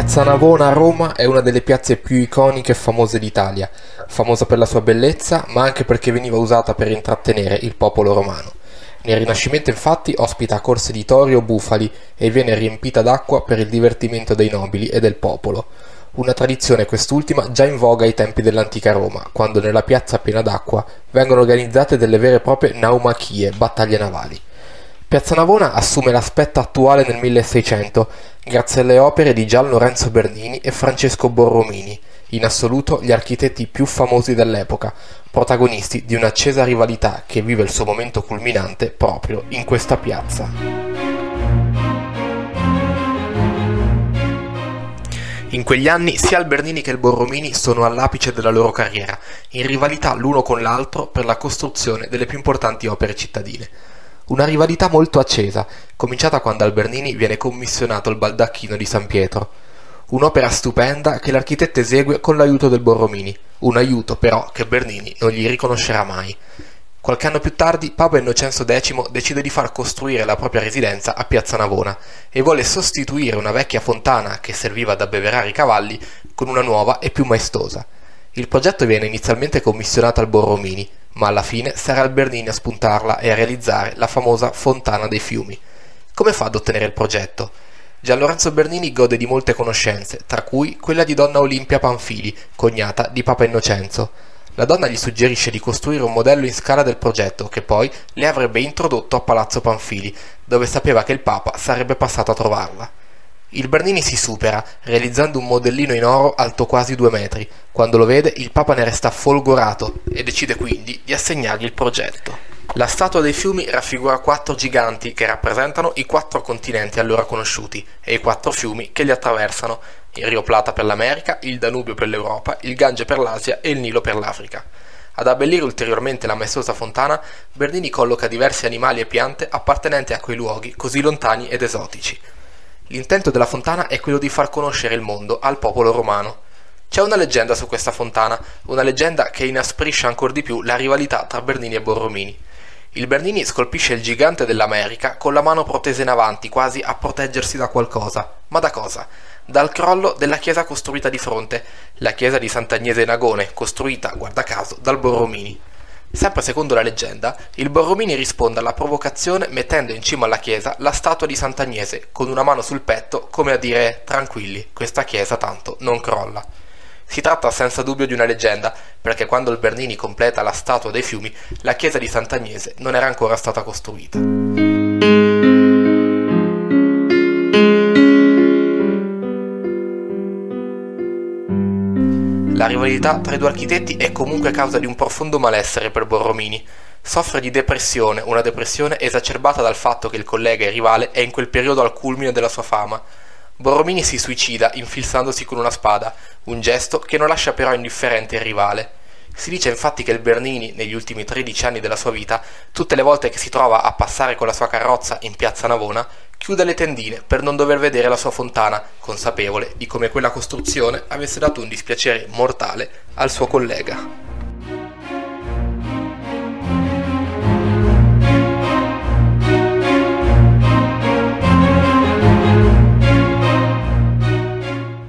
Piazza Navona a Roma è una delle piazze più iconiche e famose d'Italia, famosa per la sua bellezza ma anche perché veniva usata per intrattenere il popolo romano. Nel Rinascimento infatti ospita corse di tori o bufali e viene riempita d'acqua per il divertimento dei nobili e del popolo. Una tradizione quest'ultima già in voga ai tempi dell'antica Roma, quando nella piazza piena d'acqua vengono organizzate delle vere e proprie naumachie, battaglie navali. Piazza Navona assume l'aspetto attuale nel 1600 grazie alle opere di Gian Lorenzo Bernini e Francesco Borromini, in assoluto gli architetti più famosi dell'epoca, protagonisti di un'accesa rivalità che vive il suo momento culminante proprio in questa piazza. In quegli anni sia il Bernini che il Borromini sono all'apice della loro carriera, in rivalità l'uno con l'altro per la costruzione delle più importanti opere cittadine. Una rivalità molto accesa, cominciata quando al Bernini viene commissionato il baldacchino di San Pietro. Un'opera stupenda che l'architetto esegue con l'aiuto del Borromini, un aiuto però che Bernini non gli riconoscerà mai. Qualche anno più tardi Papa Innocenzo X decide di far costruire la propria residenza a Piazza Navona e vuole sostituire una vecchia fontana che serviva ad abbeverare i cavalli con una nuova e più maestosa. Il progetto viene inizialmente commissionato al Borromini, ma alla fine sarà il Bernini a spuntarla e a realizzare la famosa Fontana dei Fiumi. Come fa ad ottenere il progetto? Gian Lorenzo Bernini gode di molte conoscenze, tra cui quella di Donna Olimpia Panfili, cognata di Papa Innocenzo. La donna gli suggerisce di costruire un modello in scala del progetto che poi le avrebbe introdotto a Palazzo Panfili, dove sapeva che il Papa sarebbe passato a trovarla. Il Bernini si supera, realizzando un modellino in oro alto quasi 2 metri. Quando lo vede, il Papa ne resta folgorato e decide quindi di assegnargli il progetto. La statua dei fiumi raffigura 4 giganti che rappresentano i 4 continenti allora conosciuti e i 4 fiumi che li attraversano: il Rio Plata per l'America, il Danubio per l'Europa, il Gange per l'Asia e il Nilo per l'Africa. Ad abbellire ulteriormente la maestosa fontana, Bernini colloca diversi animali e piante appartenenti a quei luoghi così lontani ed esotici. L'intento della fontana è quello di far conoscere il mondo al popolo romano. C'è una leggenda su questa fontana, una leggenda che inasprisce ancor di più la rivalità tra Bernini e Borromini. Il Bernini scolpisce il gigante dell'America con la mano protesa in avanti, quasi a proteggersi da qualcosa. Ma da cosa? Dal crollo della chiesa costruita di fronte, la chiesa di Sant'Agnese in Agone, costruita, guarda caso, dal Borromini. Sempre secondo la leggenda, il Borromini risponde alla provocazione mettendo in cima alla chiesa la statua di Sant'Agnese, con una mano sul petto, come a dire: tranquilli, questa chiesa tanto non crolla. Si tratta senza dubbio di una leggenda, perché quando il Bernini completa la statua dei fiumi, la chiesa di Sant'Agnese non era ancora stata costruita. La rivalità tra i due architetti è comunque causa di un profondo malessere per Borromini. Soffre di depressione, una depressione esacerbata dal fatto che il collega e rivale è in quel periodo al culmine della sua fama. Borromini si suicida infilzandosi con una spada, un gesto che non lascia però indifferente il rivale. Si dice infatti che il Bernini, negli ultimi 13 anni della sua vita, tutte le volte che si trova a passare con la sua carrozza in Piazza Navona, chiude le tendine per non dover vedere la sua fontana, consapevole di come quella costruzione avesse dato un dispiacere mortale al suo collega.